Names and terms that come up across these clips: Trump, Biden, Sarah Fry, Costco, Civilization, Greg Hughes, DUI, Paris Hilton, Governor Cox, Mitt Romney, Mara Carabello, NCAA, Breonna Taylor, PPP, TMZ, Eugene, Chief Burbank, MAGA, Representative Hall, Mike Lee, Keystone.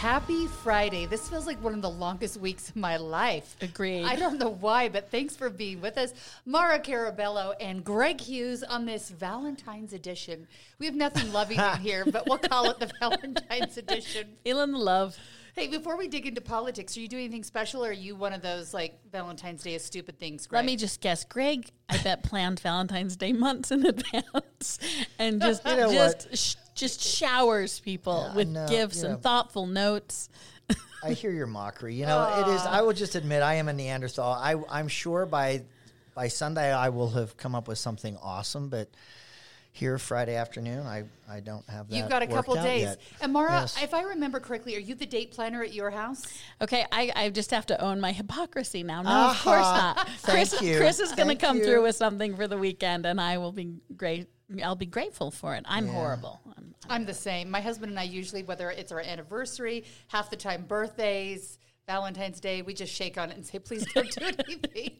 Happy Friday. This feels like one of the longest weeks of my life. Agreed. I don't know why, but thanks for being with us. Mara Carabello and Greg Hughes on this Valentine's edition. We have nothing loving in here, but we'll call it the Valentine's edition. Feeling the love. Hey, before we dig into politics, are you doing anything special, or are you one of those, like, Valentine's Day is stupid things, Greg? Let me just guess. Greg, I bet, planned Valentine's Day months in advance and just just showers people with gifts and thoughtful notes. I hear your mockery. You know, it is. I will just admit I am a Neanderthal. I'm sure by Sunday I will have come up with something awesome, but here Friday afternoon, I don't have that. You've got a couple days. Yet. And Mara, if I remember correctly, are you the date planner at your house? Okay, I just have to own my hypocrisy now. No, of course not. Chris is going to come through with something for the weekend, and I will be great. I'll be grateful for it. I'm horrible. I'm the same. My husband and I usually, whether it's our anniversary, half the time birthdays, Valentine's Day, we just shake on it and say, please don't do anything.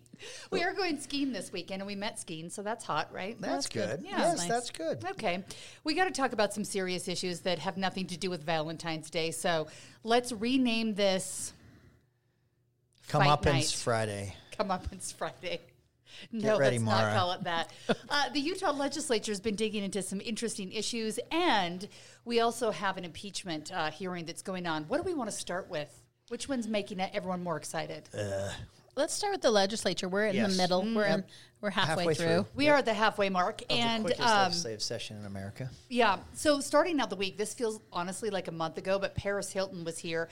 We are going skiing this weekend, and we met skiing, so that's hot, right? That's good. Yeah, yes, nice. That's good. Okay. We got to talk about some serious issues that have nothing to do with Valentine's Day, so let's rename this Comeuppance Friday. No, let's not call it that. The Utah legislature has been digging into some interesting issues, and we also have an impeachment hearing that's going on. What do we want to start with? Which one's making everyone more excited? Let's start with the legislature. We're in the middle. Mm-hmm. We're halfway through. We are at the halfway mark. And the quickest legislative session in America. Yeah. So starting out the week, this feels honestly like a month ago, but Paris Hilton was here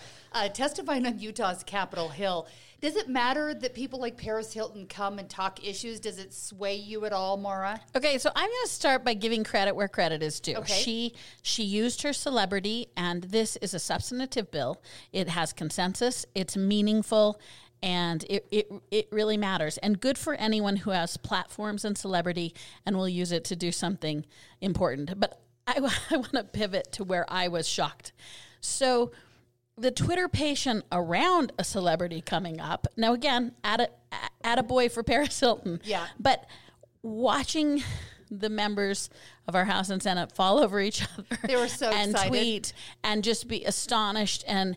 testifying on Utah's Capitol Hill. Does it matter that people like Paris Hilton come and talk issues? Does it sway you at all, Mara? Okay, so I'm going to start by giving credit where credit is due. Okay. She used her celebrity, and this is a substantive bill. It has consensus. It's meaningful. And it really matters. And good for anyone who has platforms and celebrity and will use it to do something important. But I want to pivot to where I was shocked. So the Twitter patient around a celebrity coming up. Now, again, attaboy for Paris Hilton. Yeah. But watching the members of our House and Senate fall over each other. They were so excited. And tweet and just be astonished and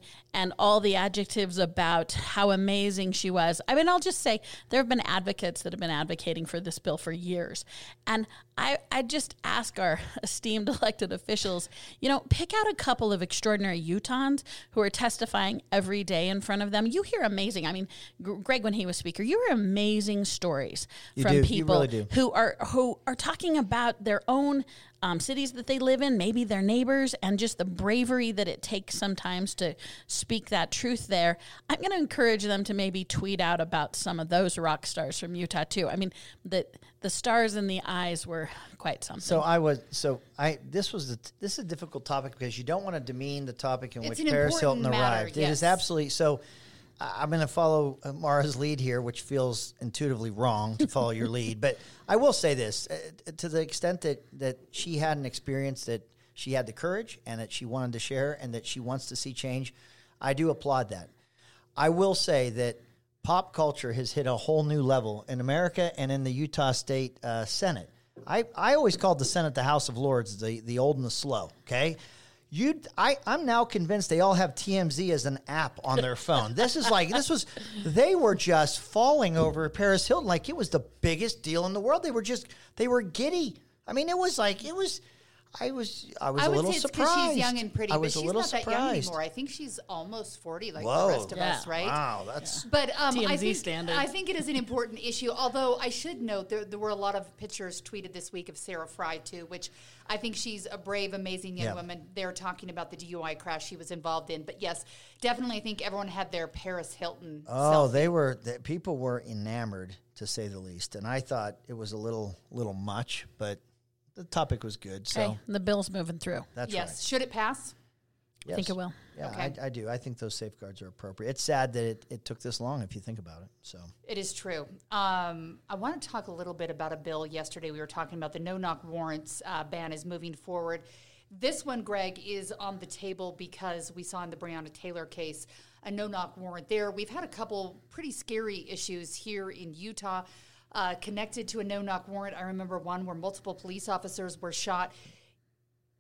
all the adjectives about how amazing she was. I mean, I'll just say there have been advocates that have been advocating for this bill for years. And I just ask our esteemed elected officials, you know, pick out a couple of extraordinary Utahns who are testifying every day in front of them. You hear amazing. I mean, Greg, when he was speaker, you hear amazing stories from people who are talking about their own cities that they live in, maybe their neighbors, and just the bravery that it takes sometimes to speak that truth there. I'm going to encourage them to maybe tweet out about some of those rock stars from Utah too. I mean, the stars in the eyes were quite something. This is a difficult topic because you don't want to demean the topic in which Paris Hilton arrived. Yes. It is absolutely so. I'm going to follow Mara's lead here, which feels intuitively wrong to follow your lead. But I will say this, to the extent that she had an experience that she had the courage and that she wanted to share and that she wants to see change, I do applaud that. I will say that pop culture has hit a whole new level in America and in the Utah State Senate. I always called the Senate the House of Lords, the old and the slow, okay? I'm now convinced they all have TMZ as an app on their phone. They were just falling over Paris Hilton like it was the biggest deal in the world. They were giddy. I mean, it was like, I was a little surprised. I would say it's because she's young and pretty, but she's not that young anymore. I think she's almost 40, like the rest of us, right? Wow, that's TMZ standard. I think it is an important issue, although I should note there were a lot of pictures tweeted this week of Sarah Fry, too, which I think she's a brave, amazing young woman. They're talking about the DUI crash she was involved in. But, yes, definitely I think everyone had their Paris Hilton selfie. People were enamored, to say the least, and I thought it was a little much, but the topic was good. So okay. The bill's moving through. That's right. Yes. Should it pass? Yes. I think it will. Yeah, okay. I do. I think those safeguards are appropriate. It's sad that it took this long if you think about it. So it is true. I want to talk a little bit about a bill yesterday. We were talking about the no-knock warrants ban is moving forward. This one, Greg, is on the table because we saw in the Breonna Taylor case a no-knock warrant there. We've had a couple pretty scary issues here in Utah. Connected to a no-knock warrant. I remember one where multiple police officers were shot.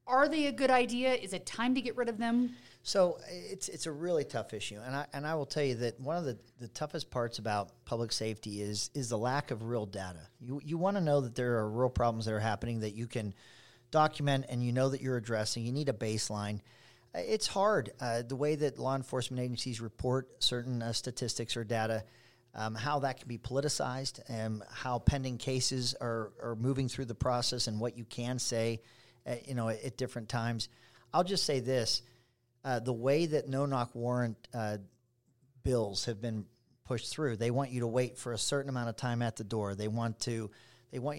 Are they a good idea? Is it time to get rid of them? So it's a really tough issue, and I will tell you that one of the toughest parts about public safety is the lack of real data. You want to know that there are real problems that are happening that you can document and you know that you're addressing. You need a baseline. It's hard. The way that law enforcement agencies report certain statistics or data, how that can be politicized, and how pending cases are moving through the process, and what you can say, at different times. I'll just say this: the way that no-knock warrant bills have been pushed through, they want you to wait for a certain amount of time at the door. They want you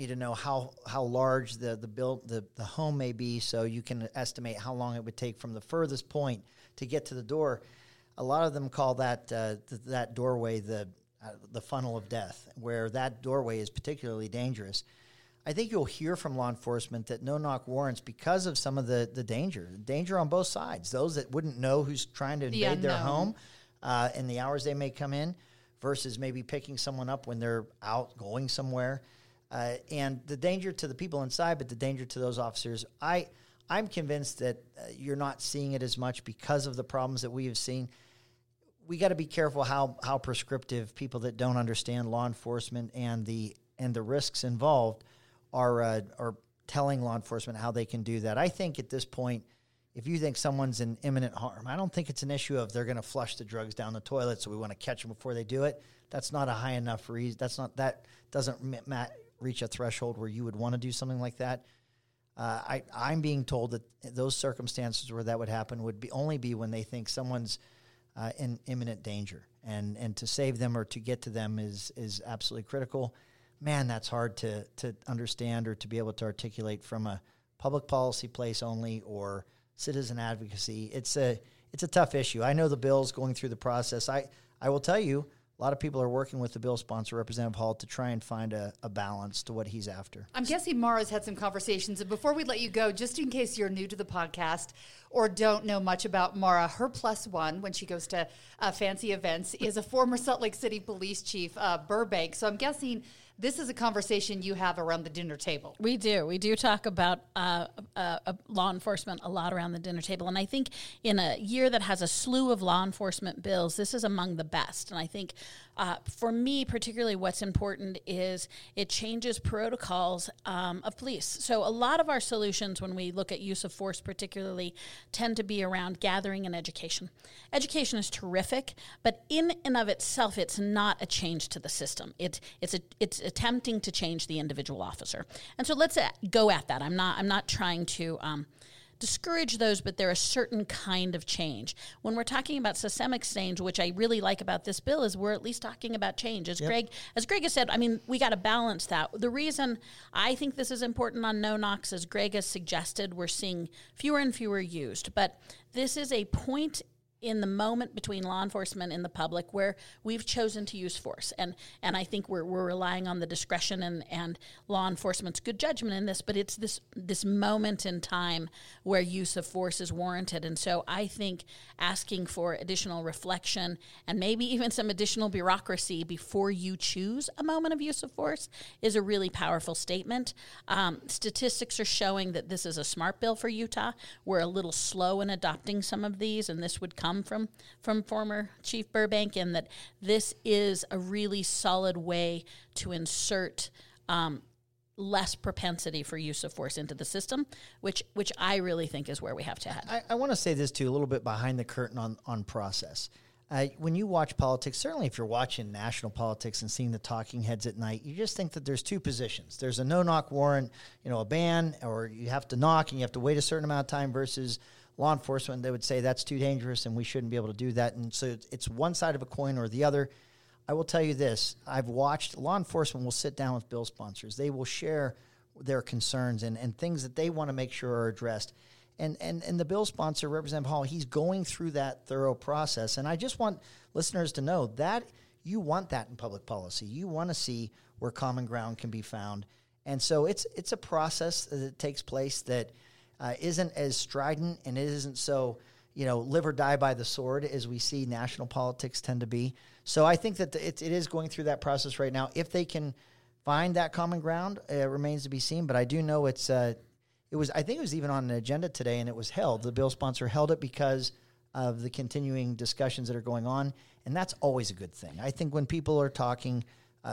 to know how large the home may be, so you can estimate how long it would take from the furthest point to get to the door. A lot of them call that that doorway the funnel of death, where that doorway is particularly dangerous. I think you'll hear from law enforcement that no-knock warrants, because of some of the danger on both sides, those that wouldn't know who's trying to invade their home and the hours they may come in, versus maybe picking someone up when they're out going somewhere, and the danger to the people inside, but the danger to those officers. I'm convinced that you're not seeing it as much because of the problems that we have seen. We got to be careful how prescriptive people that don't understand law enforcement and the risks involved are telling law enforcement how they can do that. I think at this point, if you think someone's in imminent harm, I don't think it's an issue of they're going to flush the drugs down the toilet, so we want to catch them before they do it. That's not a high enough reason. That doesn't reach a threshold where you would want to do something like that. I'm being told that those circumstances where that would happen would only be when they think someone's in imminent danger, and to save them or to get to them is absolutely critical. Man, that's hard to understand or to be able to articulate from a public policy place only or citizen advocacy. It's a tough issue. I know the bill's going through the process. I will tell you, a lot of people are working with the bill sponsor, Representative Hall, to try and find a balance to what he's after. I'm guessing Mara's had some conversations. And before we let you go, just in case you're new to the podcast or don't know much about Mara, her plus one when she goes to fancy events is a former Salt Lake City police chief, Burbank. So I'm guessing this is a conversation you have around the dinner table. We do. We do talk about law enforcement a lot around the dinner table. And I think in a year that has a slew of law enforcement bills, this is among the best. And I think for me, particularly what's important is it changes protocols of police. So a lot of our solutions when we look at use of force particularly tend to be around gathering and education. Education is terrific, but in and of itself, it's not a change to the system. It's attempting to change the individual officer. And so let's go at that. I'm not trying to discourage those, but they're a certain kind of change. When we're talking about systemic change, which I really like about this bill, is we're at least talking about change. As Greg has said, I mean, we got to balance that. The reason I think this is important on no-knocks, as Greg has suggested, we're seeing fewer and fewer used. But this is a point in the moment between law enforcement and the public where we've chosen to use force. And I think we're relying on the discretion and law enforcement's good judgment in this, but it's this moment in time where use of force is warranted. And so I think asking for additional reflection and maybe even some additional bureaucracy before you choose a moment of use of force is a really powerful statement. Statistics are showing that this is a smart bill for Utah. We're a little slow in adopting some of these, and this would come from former Chief Burbank, and that this is a really solid way to insert less propensity for use of force into the system, which I really think is where we have to head. I want to say this, too, a little bit behind the curtain on process. When you watch politics, certainly if you're watching national politics and seeing the talking heads at night, you just think that there's two positions. There's a no-knock warrant, you know, a ban, or you have to knock and you have to wait a certain amount of time versus law enforcement. They would say that's too dangerous and we shouldn't be able to do that. And so it's one side of a coin or the other. I will tell you this. I've watched law enforcement will sit down with bill sponsors. They will share their concerns and things that they want to make sure are addressed. And the bill sponsor, Representative Hall, he's going through that thorough process. And I just want listeners to know that you want that in public policy. You want to see where common ground can be found. And so it's a process that takes place that isn't as strident and it isn't so, you know, live or die by the sword as we see national politics tend to be. So I think that it is going through that process right now. If they can find that common ground, it remains to be seen. But I do know it's... I think it was even on an agenda today, and it was held. The bill sponsor held it because of the continuing discussions that are going on, and that's always a good thing. I think when people are talking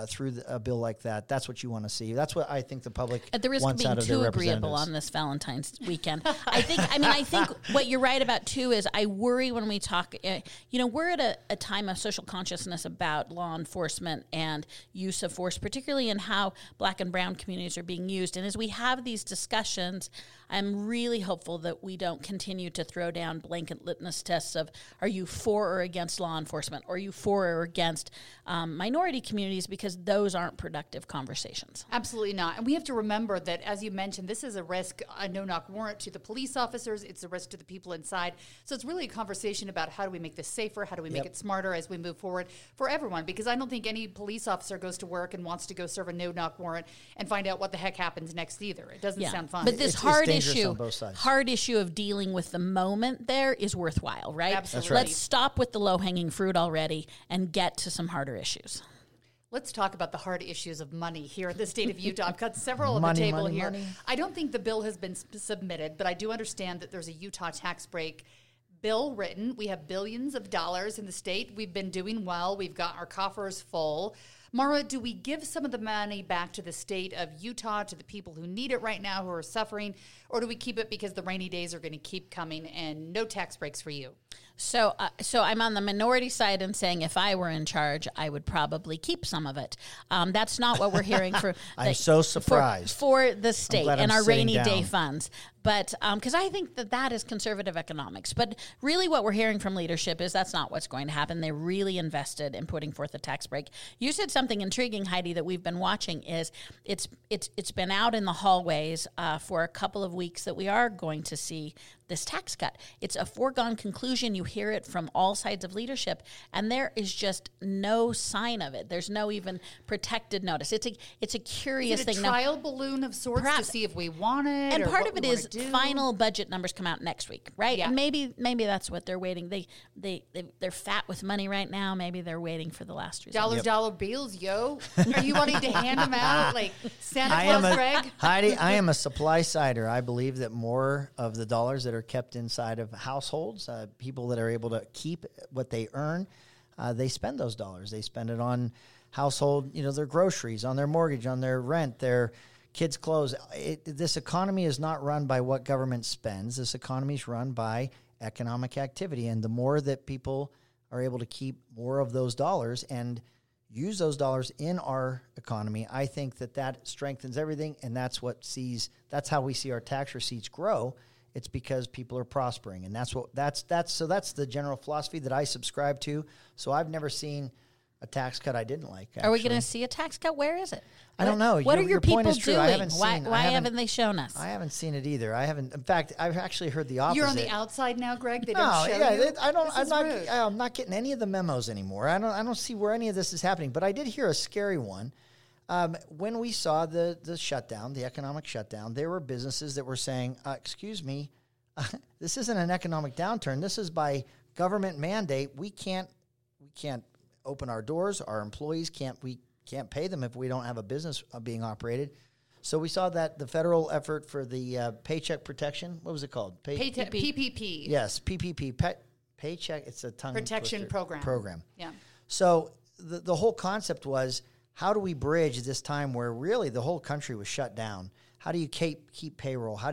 through a bill like that, that's what you want to see. That's what I think the public wants out of their representatives. At the risk of being too agreeable on this Valentine's weekend, I think what you're right about too is I worry when we talk. You know, we're at a time of social consciousness about law enforcement and use of force, particularly in how Black and Brown communities are being used. And as we have these discussions, I'm really hopeful that we don't continue to throw down blanket litmus tests of are you for or against law enforcement, or are you for or against minority communities, because those aren't productive conversations. Absolutely not. And we have to remember that, as you mentioned, this is a risk, a no-knock warrant to the police officers. It's a risk to the people inside. So it's really a conversation about how do we make this safer, how do we make it smarter as we move forward for everyone, because I don't think any police officer goes to work and wants to go serve a no-knock warrant and find out what the heck happens next either. It doesn't sound fun. But this hard issue of dealing with the moment there is worthwhile, right? Absolutely. Right. Let's stop with the low-hanging fruit already and get to some harder issues. Let's talk about the hard issues of money here in the state of Utah. I've got several on the table here. Money. I don't think the bill has been submitted, but I do understand that there's a Utah tax break bill written. We have billions of dollars in the state. We've been doing well. We've got our coffers full. Mara, do we give some of the money back to the state of Utah, to the people who need it right now, who are suffering, or do we keep it because the rainy days are going to keep coming and no tax breaks for you? So I'm on the minority side and saying if I were in charge, I would probably keep some of it. That's not what we're hearing for. I'm so surprised. For the state and our rainy day funds. But because I think that is conservative economics. But really what we're hearing from leadership is that's not what's going to happen. They're really invested in putting forth a tax break. You said something intriguing, Heidi, that we've been watching is it's been out in the hallways for a couple of weeks that we are going to see this tax cut. It's a foregone conclusion. You hear it from all sides of leadership, and there is just no sign of it. There's no even protected notice. It's a curious thing. Is it a trial balloon of sorts perhaps, to see if we want it? And part of it is final budget numbers come out next week, right? Yeah. And maybe that's what they're waiting. They're fat with money right now. Maybe they're waiting for the last result. Dollar bills, yo. Are you wanting to hand them out like Santa Claus, Greg? Heidi, I am a supply sider. I believe that more of the dollars that are kept inside of households, people that are able to keep what they earn, they spend those dollars. They spend it on household, you know, their groceries, on their mortgage, on their rent, their kids' clothes. This economy is not run by what government spends. This economy is run by economic activity. And the more that people are able to keep more of those dollars and use those dollars in our economy, I think that strengthens everything. And that's how we see our tax receipts grow. It's because people are prospering, and that's the general philosophy that I subscribe to. So I've never seen a tax cut I didn't like. Actually. Are we going to see a tax cut? Where is it? I don't know. What are your people doing? Why haven't they shown us? I haven't seen it either. I haven't. In fact, I've actually heard the opposite. You're on the outside now, Greg. They don't show you. I'm not getting any of the memos anymore. I don't see where any of this is happening. But I did hear a scary one. When we saw the shutdown, the economic shutdown, there were businesses that were saying, excuse me, this isn't an economic downturn. This is by government mandate. We can't open our doors. Our employees can't pay them if we don't have a business being operated. So we saw that the federal effort for the paycheck protection, what was it called? PPP. Yes, PPP. Paycheck, it's a tongue protection program. Yeah. So the whole concept was, how do we bridge this time where really the whole country was shut down? How do you keep payroll? How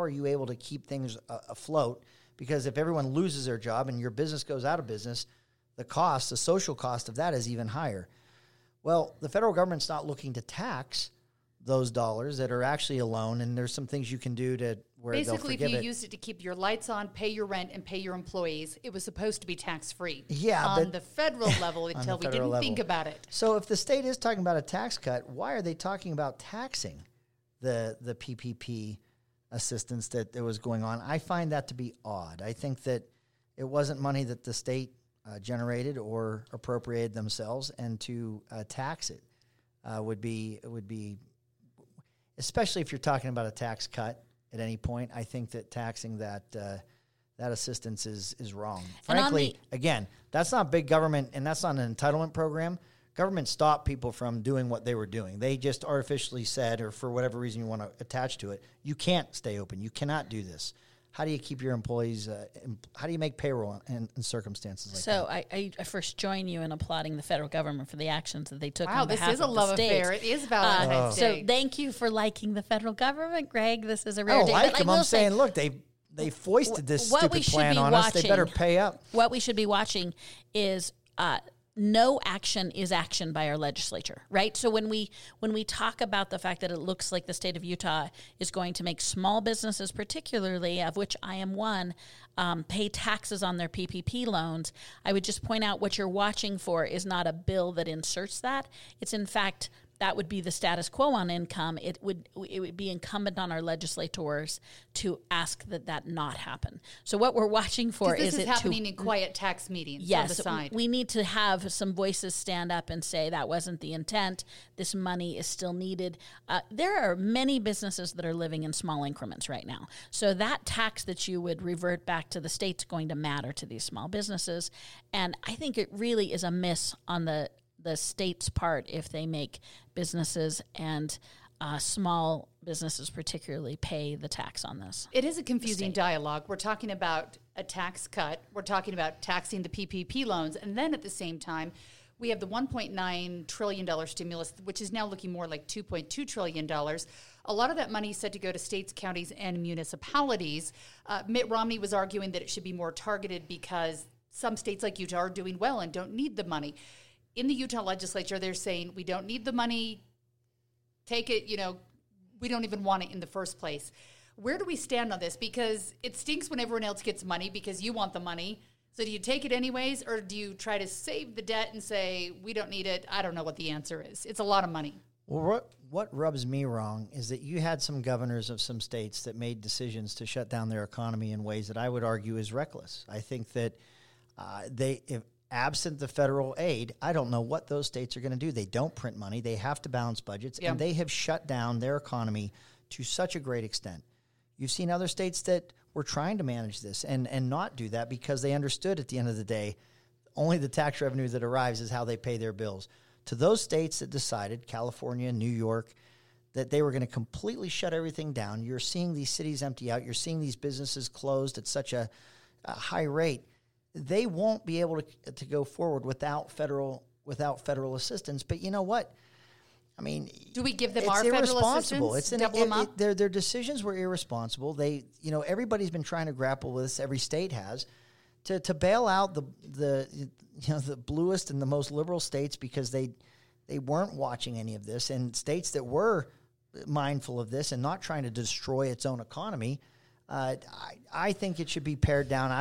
are you able to keep things afloat? Because if everyone loses their job and your business goes out of business, the social cost of that is even higher. Well, the federal government's not looking to tax those dollars that are actually a loan, and there's some things you can do to where they'll forgive it. Basically, if you used it to keep your lights on, pay your rent, and pay your employees, it was supposed to be tax-free. Yeah, on the federal level until we didn't think about it. So if the state is talking about a tax cut, why are they talking about taxing the PPP assistance that was going on? I find that to be odd. I think that it wasn't money that the state generated or appropriated themselves, and to tax it would be, especially if you're talking about a tax cut at any point. I think that taxing that assistance is wrong. Frankly, again, that's not big government, and that's not an entitlement program. Government stopped people from doing what they were doing. They just artificially said, or for whatever reason you want to attach to it, you can't stay open. You cannot do this. How do you keep your employees? How do you make payroll in circumstances like that? So I first join you in applauding the federal government for the actions that they took on behalf of the state. Wow, this is a love affair. It is Valentine's Day. So thank you for liking the federal government, Greg. This is a rare day. I'm saying, look, they foisted this stupid plan on us. They better pay up. What we should be watching is no action is action by our legislature, right? So when we talk about the fact that it looks like the state of Utah is going to make small businesses, particularly, of which I am one, pay taxes on their PPP loans, I would just point out what you're watching for is not a bill that inserts that. It's, in fact, that would be the status quo on income. It would be incumbent on our legislators to ask that not happen. So what we're watching for is happening in quiet tax meetings on the side. We need to have some voices stand up and say that wasn't the intent. This money is still needed. There are many businesses that are living in small increments right now. So that tax that you would revert back to the state's going to matter to these small businesses. And I think it really is a miss on the state's part if they make businesses and small businesses particularly pay the tax on this. It is a confusing dialogue. We're talking about a tax cut. We're talking about taxing the PPP loans. And then at the same time, we have the $1.9 trillion stimulus, which is now looking more like $2.2 trillion. A lot of that money is said to go to states, counties, and municipalities. Mitt Romney was arguing that it should be more targeted because some states like Utah are doing well and don't need the money. In the Utah legislature, they're saying, we don't need the money, take it, we don't even want it in the first place. Where do we stand on this? Because it stinks when everyone else gets money because you want the money. So do you take it anyways, or do you try to save the debt and say, we don't need it? I don't know what the answer is. It's a lot of money. Well, what rubs me wrong is that you had some governors of some states that made decisions to shut down their economy in ways that I would argue is reckless. I think that absent the federal aid, I don't know what those states are going to do. They don't print money. They have to balance budgets, and they have shut down their economy to such a great extent. You've seen other states that were trying to manage this and not do that because they understood at the end of the day, only the tax revenue that arrives is how they pay their bills. To those states that decided, California, New York, that they were going to completely shut everything down, you're seeing these cities empty out. You're seeing these businesses closed at such a high rate. They won't be able to go forward without federal assistance. But you know what? I mean, do we give them our federal assistance? It's irresponsible. Their decisions were irresponsible. They, everybody's been trying to grapple with this. Every state has to bail out the bluest and the most liberal states because they weren't watching any of this, and states that were mindful of this and not trying to destroy its own economy. I think it should be pared down.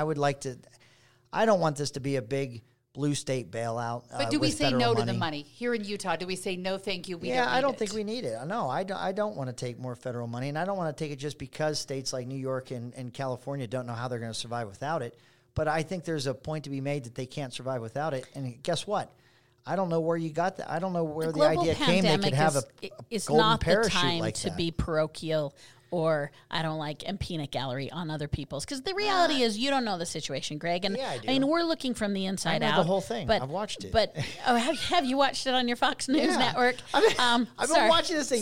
I don't want this to be a big blue state bailout. But do we say no to the money here in Utah? Do we say no, thank you? I don't think we need it. No, I don't want to take more federal money, and I don't want to take it just because states like New York and California don't know how they're going to survive without it. But I think there's a point to be made that they can't survive without it. And guess what? I don't know where you got that. I don't know where the idea came. They could have a golden parachute like that. It's not the time to be parochial. Or I don't like and peanut gallery on other people's, because the reality is you don't know the situation, Greg. And I do. I mean, we're looking from the inside out. The whole thing. But, I've watched it. But have you watched it on your Fox News network? I mean, I've been watching this thing.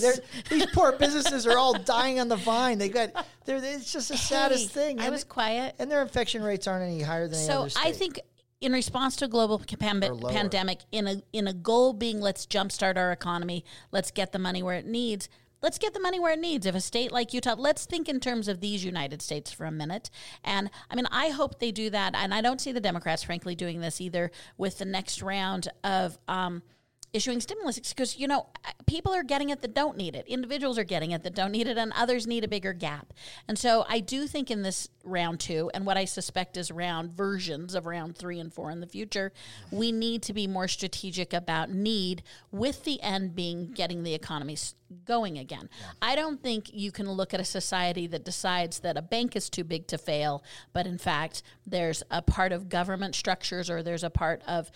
These poor businesses are all dying on the vine. It's just the saddest thing. I was quiet, and their infection rates aren't any higher than any other state. I think in response to a global pandemic, in a goal being let's jumpstart our economy, let's get the money where it needs. Let's get the money where it needs. If a state like Utah, let's think in terms of these United States for a minute. And I mean, I hope they do that. And I don't see the Democrats, frankly, doing this either with the next round of issuing stimulus. Because, you know, people are getting it that don't need it. Individuals are getting it that don't need it. And others need a bigger gap. And so I do think in this round two, and what I suspect is round versions of round 3 and 4 in the future, we need to be more strategic about need, with the end being getting the economy going again. Yeah. I don't think you can look at a society that decides that a bank is too big to fail, but in fact there's a part of government structures or there's a part of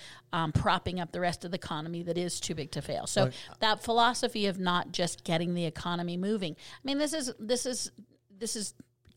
propping up the rest of the economy that is too big to fail. So that philosophy of not just getting the economy moving. I mean, this is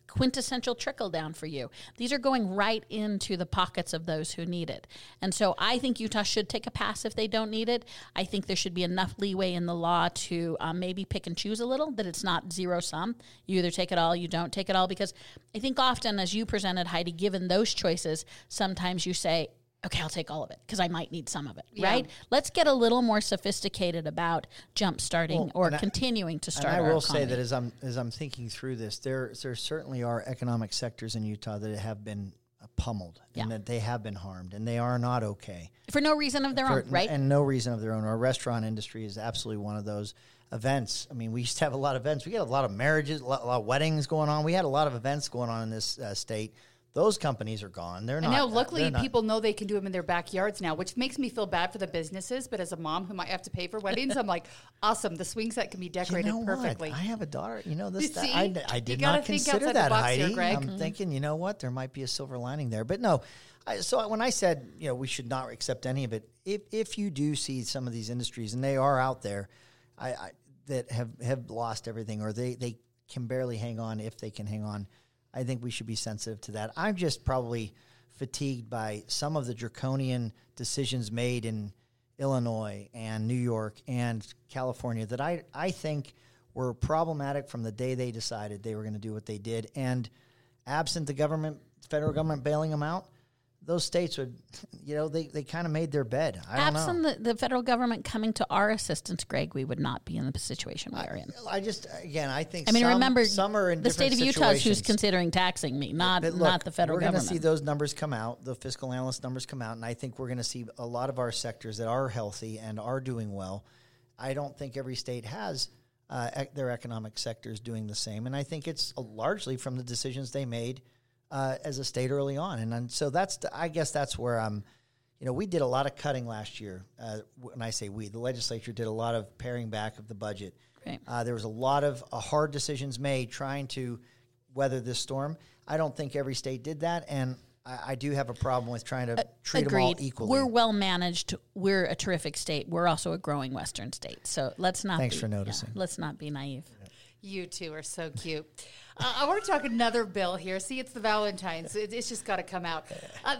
quintessential trickle down for you. These are going right into the pockets of those who need it. And so I think Utah should take a pass if they don't need it. I think there should be enough leeway in the law to maybe pick and choose a little, that it's not zero sum. You either take it all, you don't take it all, because I think often, as you presented, Heidi, given those choices, sometimes you say, okay, I'll take all of it because I might need some of it, right? Let's get a little more sophisticated about jump-starting continuing to start. And I will say that as I'm thinking through this, there certainly are economic sectors in Utah that have been pummeled and that they have been harmed, and they are not okay. For no reason of their own, right? And no reason of their own. Our restaurant industry is absolutely one of those. Events. I mean, we used to have a lot of events. We had a lot of marriages, a lot of weddings going on. We had a lot of events going on in this state. Those companies are gone. They're not. I know. Luckily, people know they can do them in their backyards now, which makes me feel bad for the businesses. But as a mom who might have to pay for weddings, I'm like, awesome. The swing set can be decorated perfectly. What? I have a daughter. You know, this. I did not consider that, Heidi. Here, Greg. I'm thinking, you know what? There might be a silver lining there. But no. So when I said, you know, we should not accept any of it, if you do see some of these industries, and they are out there, I that have lost everything, or they can barely hang on if they can hang on, I think we should be sensitive to that. I'm just probably fatigued by some of the draconian decisions made in Illinois and New York and California that I think were problematic from the day they decided they were going to do what they did. And absent the federal government bailing them out, those states would, you know, they kind of made their bed. I don't know. Absent the federal government coming to our assistance, Greg, we would not be in the situation we are in. Some are in the state of Utah is who's considering taxing me, not the federal government. We're going to see those numbers come out, the fiscal analyst numbers come out, and I think we're going to see a lot of our sectors that are healthy and are doing well. I don't think every state has their economic sectors doing the same, and I think it's largely from the decisions they made as a state early on. And so I guess that's where I'm, you know, we did a lot of cutting last year. When I say we, the legislature did a lot of paring back of the budget. Right. There was a lot of hard decisions made trying to weather this storm. I don't think every state did that. And I do have a problem with trying to treat them all equally. We're well managed. We're a terrific state. We're also a growing Western state. So let's not be naive. Yeah. You two are so cute. I want to talk another bill here. See, it's the Valentine's. It's just got to come out.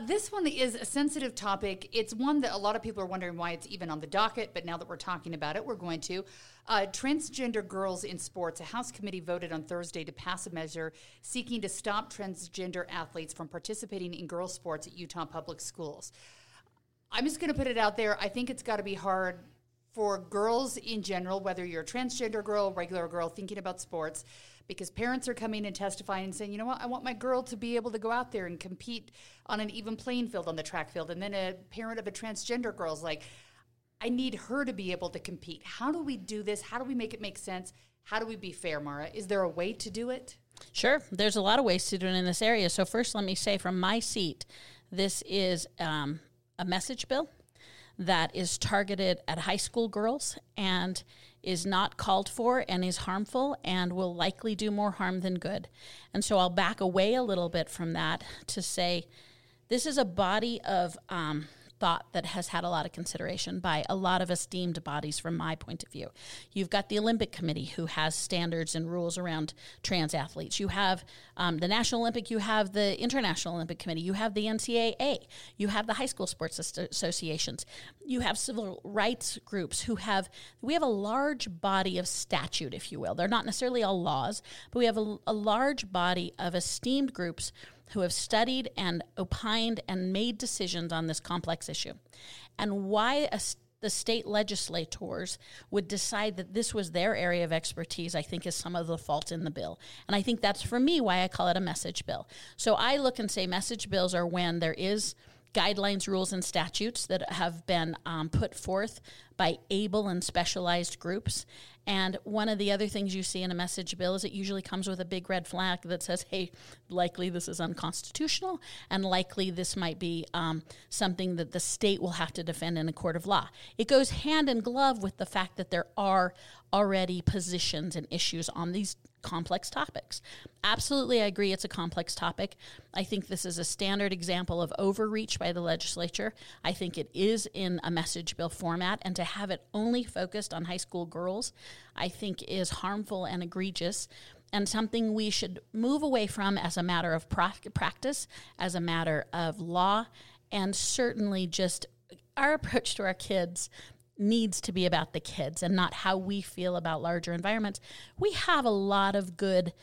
This one is a sensitive topic. It's one that a lot of people are wondering why it's even on the docket, but now that we're talking about it, we're going to. Transgender girls in sports. A House committee voted on Thursday to pass a measure seeking to stop transgender athletes from participating in girls' sports at Utah public schools. I'm just going to put it out there. I think it's got to be hard for girls in general, whether you're a transgender girl, regular girl, thinking about sports, because parents are coming and testifying and saying, you know what, I want my girl to be able to go out there and compete on an even playing field on the track field. And then a parent of a transgender girl is like, I need her to be able to compete. How do we do this? How do we make it make sense? How do we be fair, Mara? Is there a way to do it? Sure. There's a lot of ways to do it in this area. So first, let me say from my seat, this is a message bill that is targeted at high school girls and is not called for and is harmful and will likely do more harm than good. And so I'll back away a little bit from that to say this is a body of thought that has had a lot of consideration by a lot of esteemed bodies from my point of view. You've got the Olympic Committee, who has standards and rules around trans athletes. You have the National Olympic, you have the International Olympic Committee, you have the NCAA, you have the high school sports associations, you have civil rights groups we have a large body of statute, if you will. They're not necessarily all laws, but we have a large body of esteemed groups who have studied and opined and made decisions on this complex issue, and why the state legislators would decide that this was their area of expertise, I think, is some of the fault in the bill. And I think that's, for me, why I call it a message bill. So I look and say message bills are when there is guidelines, rules, and statutes that have been put forth by able and specialized groups. And one of the other things you see in a message bill is it usually comes with a big red flag that says, hey, likely this is unconstitutional, and likely this might be something that the state will have to defend in a court of law. It goes hand in glove with the fact that there are already positions and issues on these complex topics. Absolutely, I agree it's a complex topic. I think this is a standard example of overreach by the legislature. I think it is in a message bill format, and to have it only focused on high school girls, I think is harmful and egregious, and something we should move away from as a matter of practice, as a matter of law, and certainly just our approach to our kids needs to be about the kids and not how we feel about larger environments. We have a lot of good,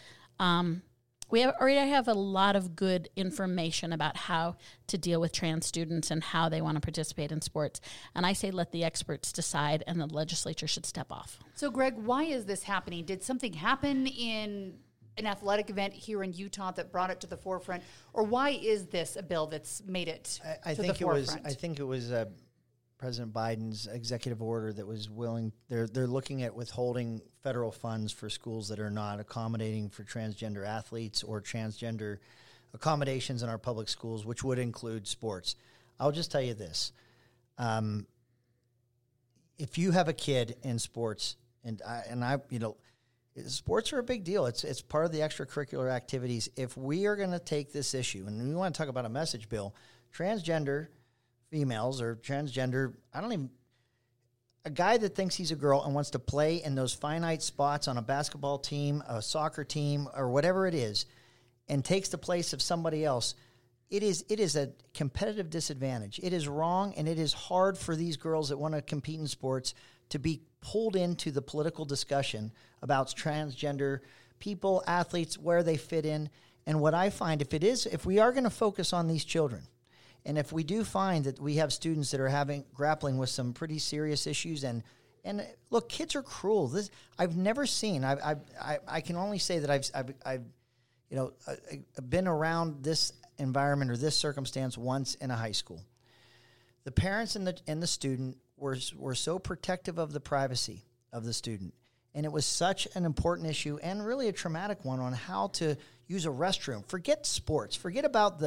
we already have a lot of good information about how to deal with trans students and how they want to participate in sports. And I say let the experts decide, and the legislature should step off. So, Greg, why is this happening? Did something happen in an athletic event here in Utah that brought it to the forefront? Or why is this a bill that's made it to the forefront? I think it was President Biden's executive order that was willing, they're looking at withholding federal funds for schools that are not accommodating for transgender athletes or transgender accommodations in our public schools, which would include sports. I'll just tell you this. If you have a kid in sports, and sports are a big deal. It's part of the extracurricular activities. If we are going to take this issue, and we want to talk about a message bill, transgender females or transgender, a guy that thinks he's a girl and wants to play in those finite spots on a basketball team, a soccer team, or whatever it is, and takes the place of somebody else, it is a competitive disadvantage. It is wrong, and it is hard for these girls that want to compete in sports to be pulled into the political discussion about transgender people, athletes, where they fit in. And what I find, if we are going to focus on these children, and if we do find that we have students that are grappling with some pretty serious issues, and look, kids are cruel. This I've never seen. I can only say that I've been around this environment or this circumstance once in a high school. The parents and the student were so protective of the privacy of the student, and it was such an important issue and really a traumatic one on how to use a restroom. Forget sports. Forget about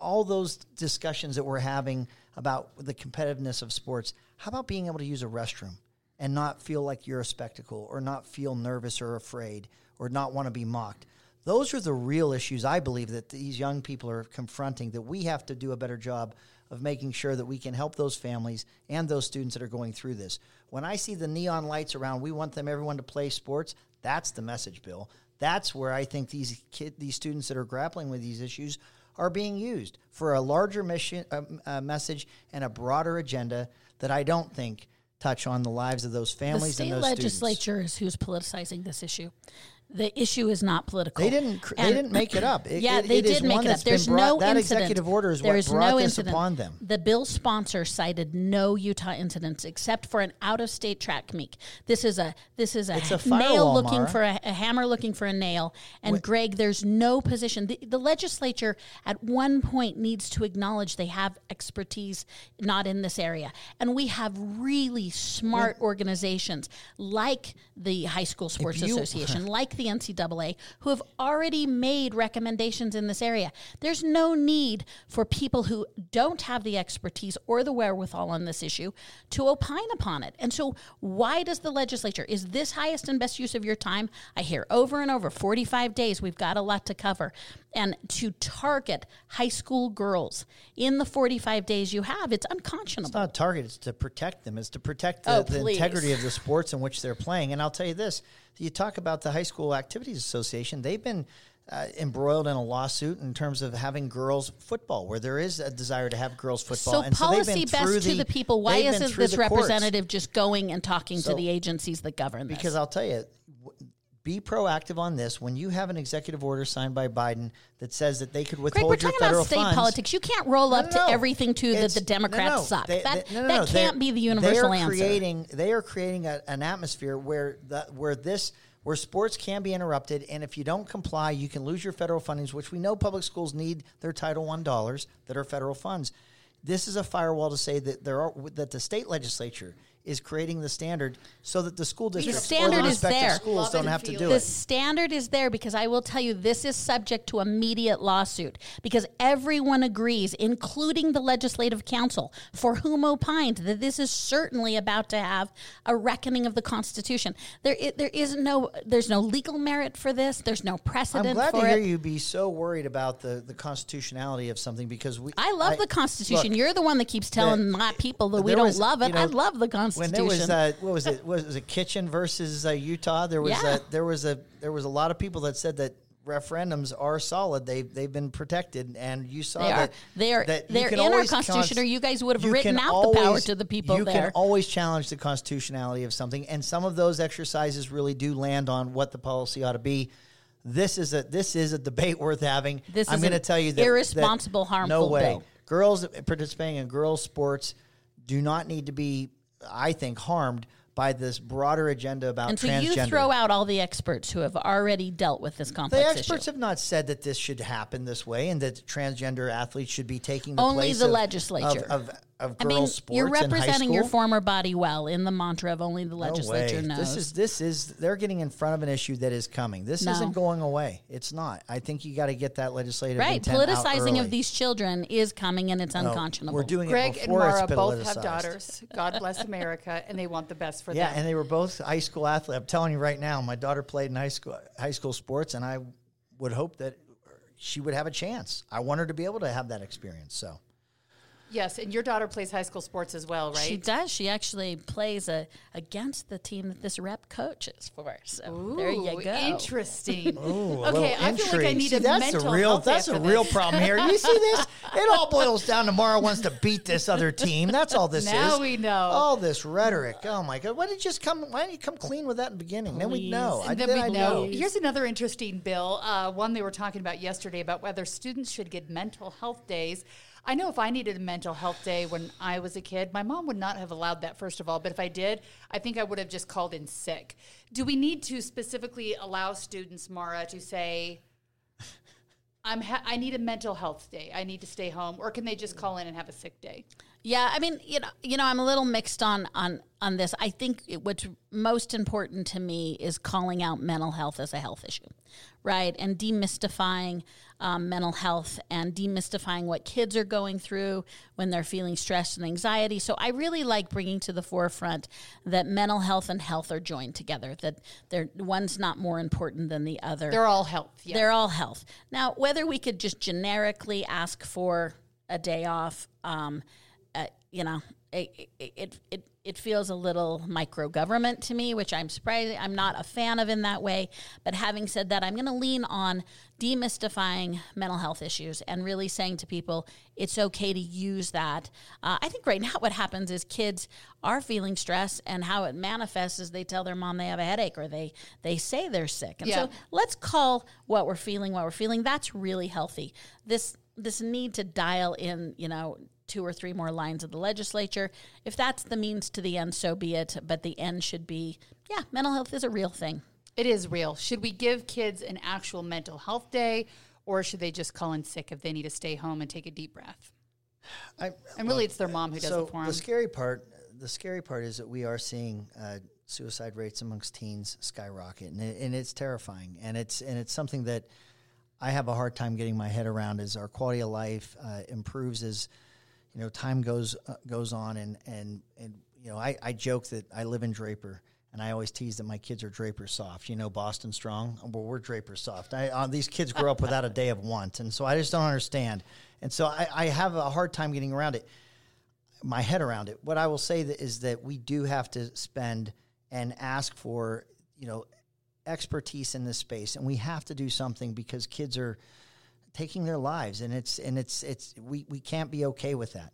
all those discussions that we're having about the competitiveness of sports. How about being able to use a restroom and not feel like you're a spectacle, or not feel nervous or afraid, or not want to be mocked? Those are the real issues I believe that these young people are confronting, that we have to do a better job of making sure that we can help those families and those students that are going through this. When I see the neon lights around, we want everyone to play sports, that's the message bill. That's where I think these students that are grappling with these issues are being used for a larger mission, message, and a broader agenda that I don't think touch on the lives of those families and those students. The state legislature is who's politicizing this issue. The issue is not political. They didn't make it up. They did make it up. There's no incident. That executive order is what brought this upon them. The bill sponsor cited no Utah incidents except for an out-of-state track meet. This is a nail looking for a hammer, looking for a nail. And Greg, there's no position. The legislature at one point needs to acknowledge they have expertise not in this area, and we have really smart organizations like the High School Sports Association, like the NCAA, who have already made recommendations in this area. There's no need for people who don't have the expertise or the wherewithal on this issue to opine upon it. And so why does the legislature, is this highest and best use of your time? I hear over and over, 45 days, we've got a lot to cover. And to target high school girls in the 45 days you have, it's unconscionable. It's not target, it's to protect them. It's to protect the integrity of the sports in which they're playing. And I'll tell you this, you talk about the High School Activities Association, they've been embroiled in a lawsuit in terms of having girls football, where there is a desire to have girls football. So policy best to the people. Why isn't this representative just going and talking to the agencies that govern this? Because I'll tell you, Be proactive on this. When you have an executive order signed by Biden that says that they could withhold your federal funds. Greg, we're talking about state politics. You can't roll up to everything that the Democrats suck. That can't be the universal answer. They are creating an atmosphere where sports can be interrupted, and if you don't comply, you can lose your federal fundings, which we know public schools need their Title I dollars that are federal funds. This is a firewall to say that that the state legislature is creating the standard so that the school districts or the respective schools don't have to do it. The standard is there because I will tell you this is subject to immediate lawsuit because everyone agrees, including the Legislative Council, for whom opined that this is certainly about to have a reckoning of the Constitution. There's no legal merit for this. There's no precedent for it. I'm glad to hear you be so worried about the constitutionality of something because I love the Constitution. Look, you're the one that keeps telling my people that we don't love it. I love the Constitution. When there was what was it Kitchen versus Utah? There was a lot of people that said that referendums are solid. They've been protected, and you saw they're in our Constitution. Or you guys would have written out the power to the people. You can always challenge the constitutionality of something, and some of those exercises really do land on what the policy ought to be. This is a debate worth having. I'm going to tell you that irresponsible, harmful. No way. Bill. Girls participating in girls' sports do not need to be, I think, harmed by this broader agenda about transgender. And so you throw out all the experts who have already dealt with this complex issue. The experts have not said that this should happen this way and that transgender athletes should be taking the place of legislature. Of girls' sports. You're representing your former body well in the mantra of only the legislature knows. They're getting in front of an issue that is coming. This isn't going away. It's not. I think you got to get that legislative intent out early. Politicizing of these children is coming, and it's unconscionable. We're doing Greg it before and Mara it's been both politicized. Have daughters. God bless America, and they want the best for them. Yeah, and they were both high school athletes. I'm telling you right now, my daughter played in high school sports, and I would hope that she would have a chance. I want her to be able to have that experience, so. Yes, and your daughter plays high school sports as well, right? She does. She actually plays against the team that this rep coaches for. So there you go. Interesting. Ooh, okay, I feel like I need that's a real problem here. You see this? It all boils down to Mara wants to beat this other team. That's all this is. Now we know. All this rhetoric. Oh my God! Why didn't you come clean with that in the beginning? Please. Then we'd know. Then I know. Here's another interesting bill. One they were talking about yesterday about whether students should get mental health days. I know if I needed a mental health day when I was a kid, my mom would not have allowed that, first of all. But if I did, I think I would have just called in sick. Do we need to specifically allow students, Mara, to say, I need a mental health day. I need to stay home. Or can they just call in and have a sick day? Yeah, I mean, you know, I'm a little mixed on this. I think what's most important to me is calling out mental health as a health issue, right? And demystifying mental health and demystifying what kids are going through when they're feeling stress and anxiety. So I really like bringing to the forefront that mental health and health are joined together, that one's not more important than the other. They're all health. Yes. They're all health. Now, whether we could just generically ask for a day off, it feels a little micro-government to me, which I'm surprised I'm not a fan of in that way. But having said that, I'm going to lean on demystifying mental health issues and really saying to people, it's okay to use that. I think right now what happens is kids are feeling stress, and how it manifests is they tell their mom they have a headache or they say they're sick. And so let's call what we're feeling. That's really healthy. This need to dial in, 2 or 3 more lines of the legislature. If that's the means to the end, so be it. But the end should be, mental health is a real thing. It is real. Should we give kids an actual mental health day, or should they just call in sick if they need to stay home and take a deep breath? It's their mom who does it for them. The scary part is that we are seeing suicide rates amongst teens skyrocket, and it's terrifying. And it's something that I have a hard time getting my head around as our quality of life improves as time goes on, and I joke that I live in Draper, and I always tease that my kids are Draper soft. Boston strong, well, we're Draper soft. These kids grow up without a day of want, and so I just don't understand. And so I have a hard time getting around it, my head around it. What I will say is that we do have to spend and ask for, expertise in this space, and we have to do something because kids are taking their lives, and we can't be okay with that.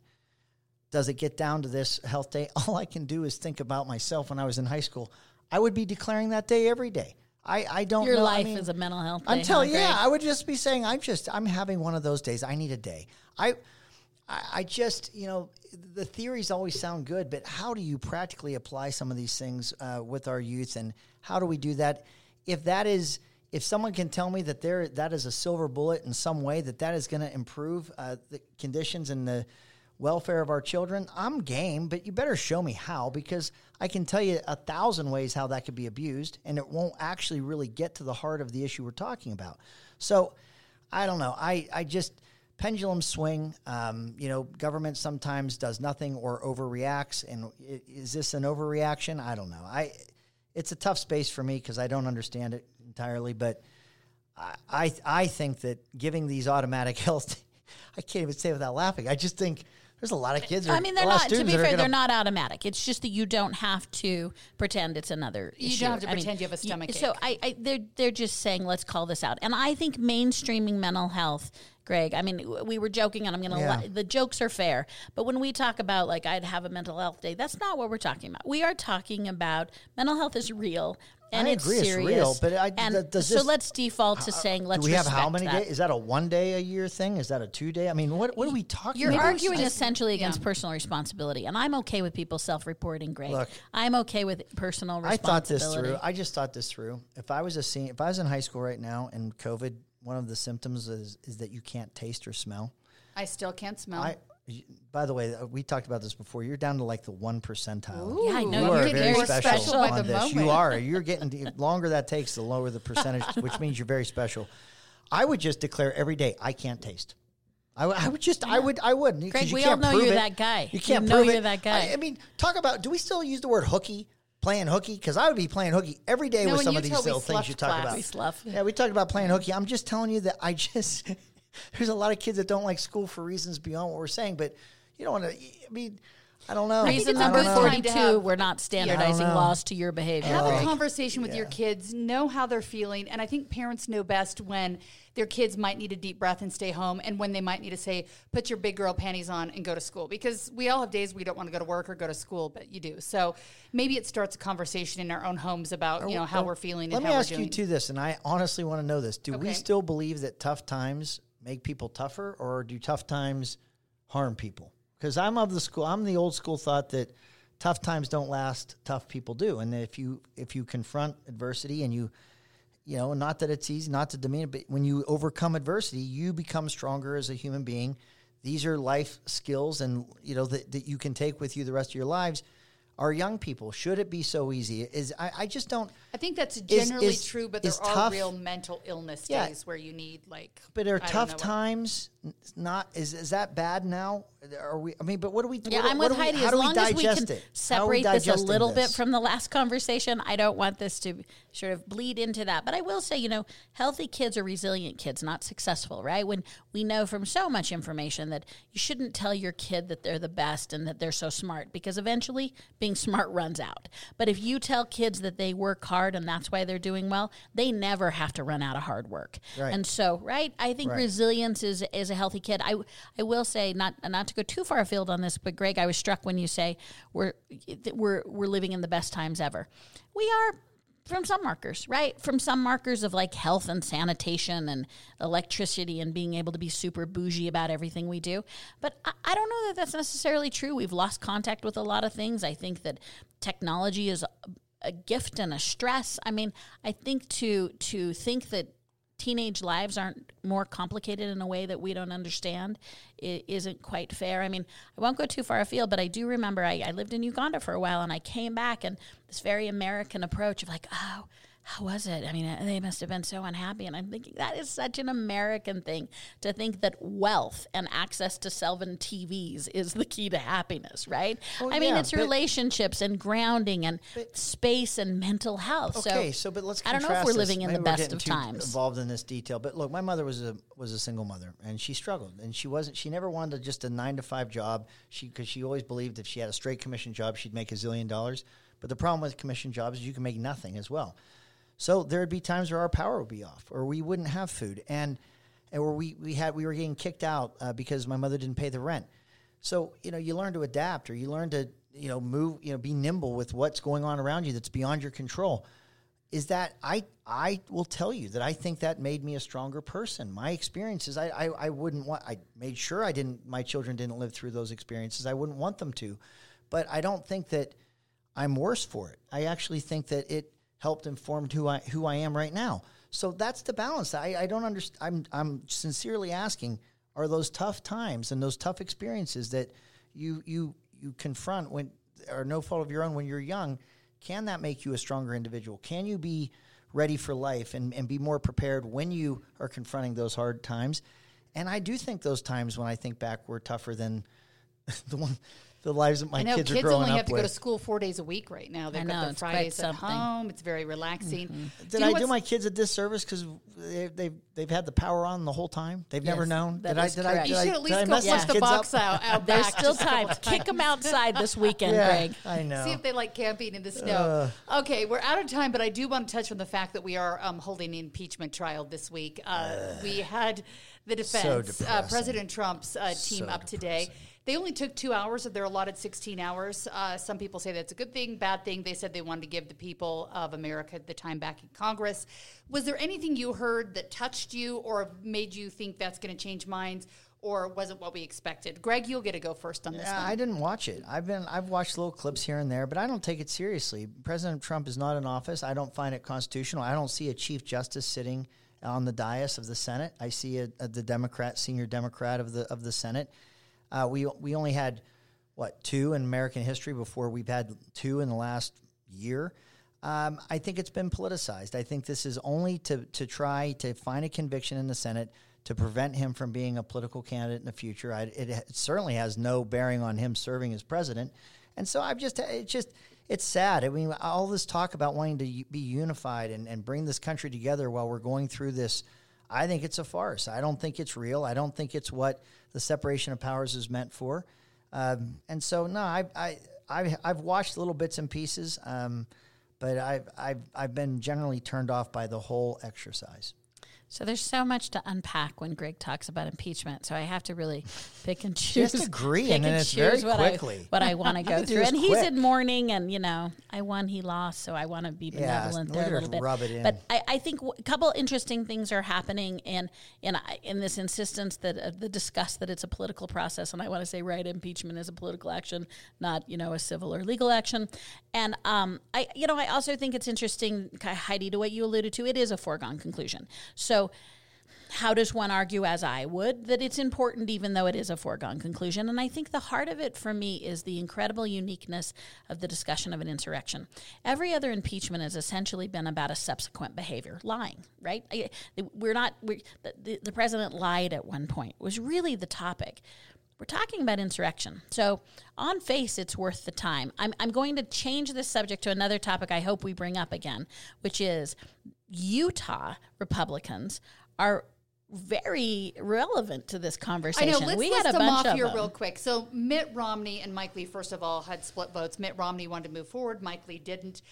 Does it get down to this health day? All I can do is think about myself when I was in high school. I would be declaring that day every day. I don't know. Your life is a mental health day. I would just be saying, I'm having one of those days. I need a day. I just, you know, the theories always sound good, but how do you practically apply some of these things with our youth, and how do we do that? If someone can tell me that that is a silver bullet in some way, that is going to improve the conditions and the welfare of our children, I'm game, but you better show me how, because I can tell you 1,000 ways how that could be abused, and it won't actually really get to the heart of the issue we're talking about. So I don't know. I just pendulum swing. Government sometimes does nothing or overreacts, and is this an overreaction? I don't know. It's a tough space for me because I don't understand it entirely, but I think that giving these automatic health, I can't even say without laughing. I just think there's a lot of kids. They're not automatic. It's just that you don't have to pretend it's another issue. You don't have to pretend you have a stomachache. So they're just saying, let's call this out. And I think mainstreaming mental health, Greg, I mean, we were joking, and the jokes are fair. But when we talk about, like, I'd have a mental health day, that's not what we're talking about. We are talking about mental health is real. And I agree, it's real, but let's default to saying let's. Do we have how many days? Is that a 1 day a year thing? Is that a 2 day? I mean, what are we talking about? You're arguing essentially against personal responsibility, and I'm okay with people self-reporting. Greg, look, I'm okay with personal responsibility. I just thought this through. If I was in high school right now and COVID, one of the symptoms is that you can't taste or smell. I still can't smell. By the way, we talked about this before. You're down to like the 1th percentile. Ooh, yeah, I know. You're very special on this. You are. You're getting the longer that takes, the lower the percentage, which means you're very special. I would just declare every day, I can't taste. I would. Greg, we all know you're that guy. You can't prove it. You're that guy. I mean, talk about. Do we still use the word hooky? Playing hooky? Because I would be playing hooky every day with some of these little things you talk about. We slough. Yeah, we talked about playing hooky. I'm just telling you that there's a lot of kids that don't like school for reasons beyond what we're saying, but you don't want to. I mean, I don't know. Reason number 42: we're not standardizing laws to your behavior. Have a conversation with your kids. Know how they're feeling, and I think parents know best when their kids might need a deep breath and stay home, and when they might need to say, "Put your big girl panties on and go to school," because we all have days we don't want to go to work or go to school, but you do. So maybe it starts a conversation in our own homes about how we're feeling. Let me ask you to this, and I honestly want to know this: do we still believe that tough times make people tougher, or do tough times harm people? Because I'm the old school thought that tough times don't last, tough people do. And if you confront adversity and you not that it's easy, not to demean it, but when you overcome adversity, you become stronger as a human being. These are life skills, and that you can take with you the rest of your lives. Our young people, should it be so easy? I think that's generally true, but there are tough, real mental illness days where you need But are tough times not? Is that bad now? Are we? I mean, but what do we do? Yeah, I'm with Heidi. As long as we can separate this a little bit from the last conversation, I don't want this to sort of bleed into that. But I will say, healthy kids are resilient kids, not successful, right? When we know from so much information that you shouldn't tell your kid that they're the best and that they're so smart, because eventually being smart runs out. But if you tell kids that they work hard and that's why they're doing well, they never have to run out of hard work. Right. And so, I think resilience is a healthy kid. I will say, not to go too far afield on this, but Greg, I was struck when you say we're living in the best times ever. We are, from some markers, right? From some markers of health and sanitation and electricity and being able to be super bougie about everything we do. But I don't know that that's necessarily true. We've lost contact with a lot of things. I think that technology is a gift and a stress. I mean, I think to think that teenage lives aren't more complicated in a way that we don't understand, it isn't quite fair. I mean, I won't go too far afield, but I do remember I lived in Uganda for a while, and I came back, and this very American approach of how was it? I mean, they must have been so unhappy. And I'm thinking that is such an American thing to think that wealth and access to seven TVs is the key to happiness, right? Well, I mean, it's relationships and grounding and space and mental health. Okay, but let's contrast. I don't know if we're living in the best of times. Involved in this detail, but look, my mother was a single mother, and she struggled, and she never wanted just a 9-to-5 job. Because she always believed if she had a straight commission job, she'd make $1 zillion. But the problem with commission jobs is you can make nothing as well. So there would be times where our power would be off, or we wouldn't have food, and where we were getting kicked out because my mother didn't pay the rent. So you learn to adapt, or you learn to move, be nimble with what's going on around you that's beyond your control. is that I will tell you that I think that made me a stronger person. My experiences, I wouldn't want, I made sure I didn't, my children didn't live through those experiences. I wouldn't want them to, but I don't think that I'm worse for it. I actually think that it helped inform who I am right now. So that's the balance. I don't understand. I'm sincerely asking, are those tough times and those tough experiences that you confront when are no fault of your own when you're young, can that make you a stronger individual? Can you be ready for life and be more prepared when you are confronting those hard times? And I do think those times when I think back were tougher than the lives that my kids are growing up with. I know kids only have to go to school 4 days a week right now. They've got their Fridays at home. It's very relaxing. Mm-hmm. Did I do my kids a disservice because they've had the power on the whole time? They've never known. Did I? You should at least go push the box out back. There's still time. Kick them outside this weekend, Greg. I know. See if they like camping in the snow. Okay, we're out of time, but I do want to touch on the fact that we are holding an impeachment trial this week. We had the defense, President Trump's team up today. They only took 2 hours of their allotted 16 hours. Some people say that's a good thing, bad thing. They said they wanted to give the people of America the time back in Congress. Was there anything you heard that touched you or made you think that's going to change minds, or was it what we expected? Greg, you'll get to go first on this one. I didn't watch it. I've watched little clips here and there, but I don't take it seriously. President Trump is not in office. I don't find it constitutional. I don't see a Chief Justice sitting on the dais of the Senate. I see the Democrat, senior Democrat of the Senate. We only had, two in American history before we've had two in the last year. I think it's been politicized. I think this is only to try to find a conviction in the Senate to prevent him from being a political candidate in the future. It certainly has no bearing on him serving as president. And so it's sad. I mean, all this talk about wanting to be unified and bring this country together while we're going through this, I think it's a farce. I don't think it's real. I don't think it's what the separation of powers is meant for. And so, no, I've watched little bits and pieces, but I've been generally turned off by the whole exercise. So there's so much to unpack when Greg talks about impeachment. So I have to really pick and choose. Just agree, and then it's very quickly. What I want to go through. And he's in mourning, and, I won, he lost, so I want to be benevolent there a little bit. Rub it in. But I think a couple interesting things are happening in this insistence that the discuss that it's a political process, and I want to say, right, impeachment is a political action, not, a civil or legal action. And, I also think it's interesting, Heidi, to what you alluded to, it is a foregone conclusion. So how does one argue, as I would, that it's important even though it is a foregone conclusion? And I think the heart of it for me is the incredible uniqueness of the discussion of an insurrection. Every other impeachment has essentially been about a subsequent behavior, lying, right? The president lied at one point, was really the topic. We're talking about insurrection. So on face, it's worth the time. I'm going to change this subject to another topic I hope we bring up again, which is Utah Republicans are very relevant to this conversation. I know. Let's list them off here real quick. So Mitt Romney and Mike Lee, first of all, had split votes. Mitt Romney wanted to move forward. Mike Lee didn't.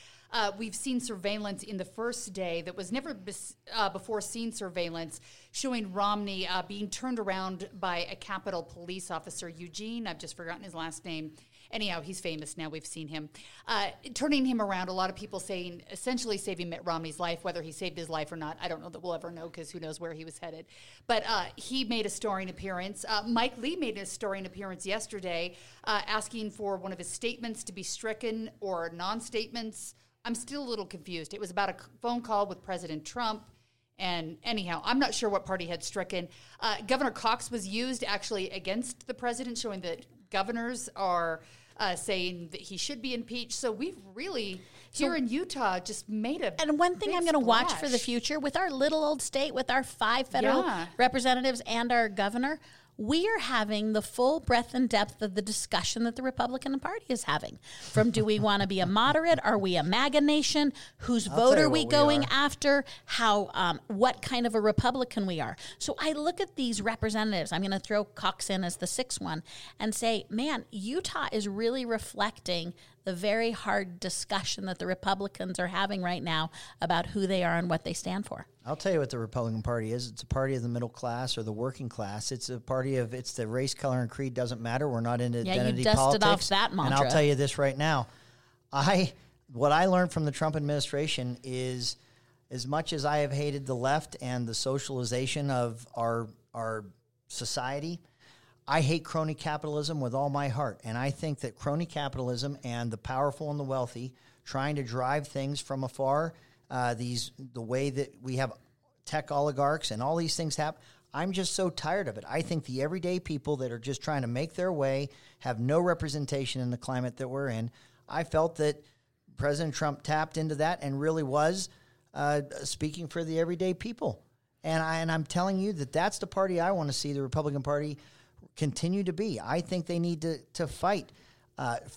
We've seen surveillance in the first day that was never before seen surveillance showing Romney being turned around by a Capitol Police officer, Eugene. I've just forgotten his last name. Anyhow, he's famous now. We've seen him. Turning him around, a lot of people saying essentially saving Mitt Romney's life, whether he saved his life or not. I don't know that we'll ever know because who knows where he was headed. But he made a starring appearance. Mike Lee made a starring appearance yesterday asking for one of his statements to be stricken or non-statements. I'm still a little confused. It was about a phone call with President Trump. And anyhow, I'm not sure what party had stricken. Governor Cox was used actually against the president, showing that governors are saying that he should be impeached. So we've really, here in Utah, just made a And one thing I'm going to watch for the future, with our little old state, with our 5 federal representatives and our governor, we are having the full breadth and depth of the discussion that the Republican Party is having. From do we want to be a moderate? Are we a MAGA nation? Whose vote are we going after? How? What kind of a Republican we are? So I look at these representatives. I'm going to throw Cox in as the 6th one and say, man, Utah is really reflecting the very hard discussion that the Republicans are having right now about who they are and what they stand for. I'll tell you what the Republican Party is. It's a party of the middle class or the working class. It's a party of, it's the race, color, and creed doesn't matter. We're not into identity politics. Yeah, you dusted off that mantra. And I'll tell you this right now. I what I learned from the Trump administration is, as much as I have hated the left and the socialization of our society, I hate crony capitalism with all my heart. And I think that crony capitalism and the powerful and the wealthy trying to drive things from afar, the way that we have tech oligarchs and all these things happen, I'm just so tired of it. I think the everyday people that are just trying to make their way have no representation in the climate that we're in. I felt that President Trump tapped into that and really was speaking for the everyday people. And I'm telling you that that's the party I want to see the Republican Party continue to be. I think they need to fight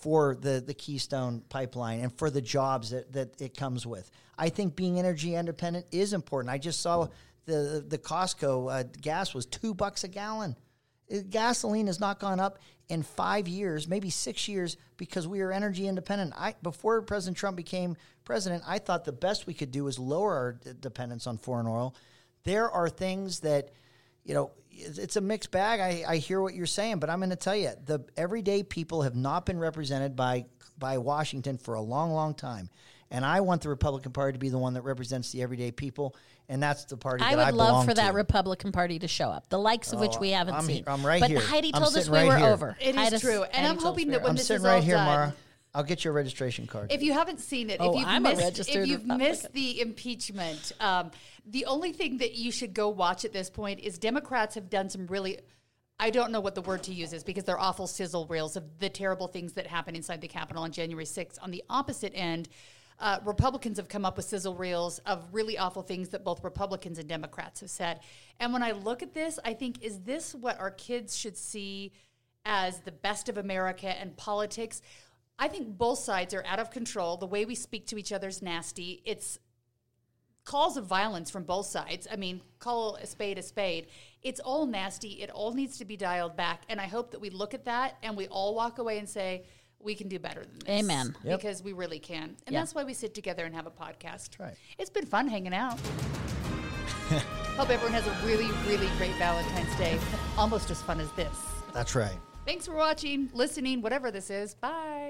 for the Keystone pipeline and for the jobs that it comes with. I think being energy independent is important. I just saw the Costco gas was $2 a gallon. Gasoline has not gone up in 5 years, maybe 6 years, because we are energy independent. Before President Trump became president, I thought the best we could do was lower our dependence on foreign oil. There are things that, you know, it's a mixed bag. I hear what you're saying, but I'm going to tell you, the everyday people have not been represented by Washington for a long, long time. And I want the Republican Party to be the one that represents the everyday people, and that's the party that I belong to. I would love for that Republican Party to show up, the likes of which we haven't seen. I'm right here. But Heidi told us we were over. It is true. And I'm hoping that when this is all done. I'm sitting right here, Mara. I'll get your registration card. If you haven't seen it, if you've missed the impeachment, the only thing that you should go watch at this point is Democrats have done some really... I don't know what the word to use is because they're awful sizzle reels of the terrible things that happened inside the Capitol on January 6th. On the opposite end... Republicans have come up with sizzle reels of really awful things that both Republicans and Democrats have said. And when I look at this, I think, is this what our kids should see as the best of America and politics? I think both sides are out of control. The way we speak to each other is nasty. It's calls of violence from both sides. I mean, call a spade a spade. It's all nasty. It all needs to be dialed back. And I hope that we look at that and we all walk away and say, we can do better than this. Amen. Yep. Because we really can. And that's why we sit together and have a podcast. That's right. It's been fun hanging out. Hope everyone has a really, really great Valentine's Day. Almost as fun as this. That's right. Thanks for watching, listening, whatever this is. Bye.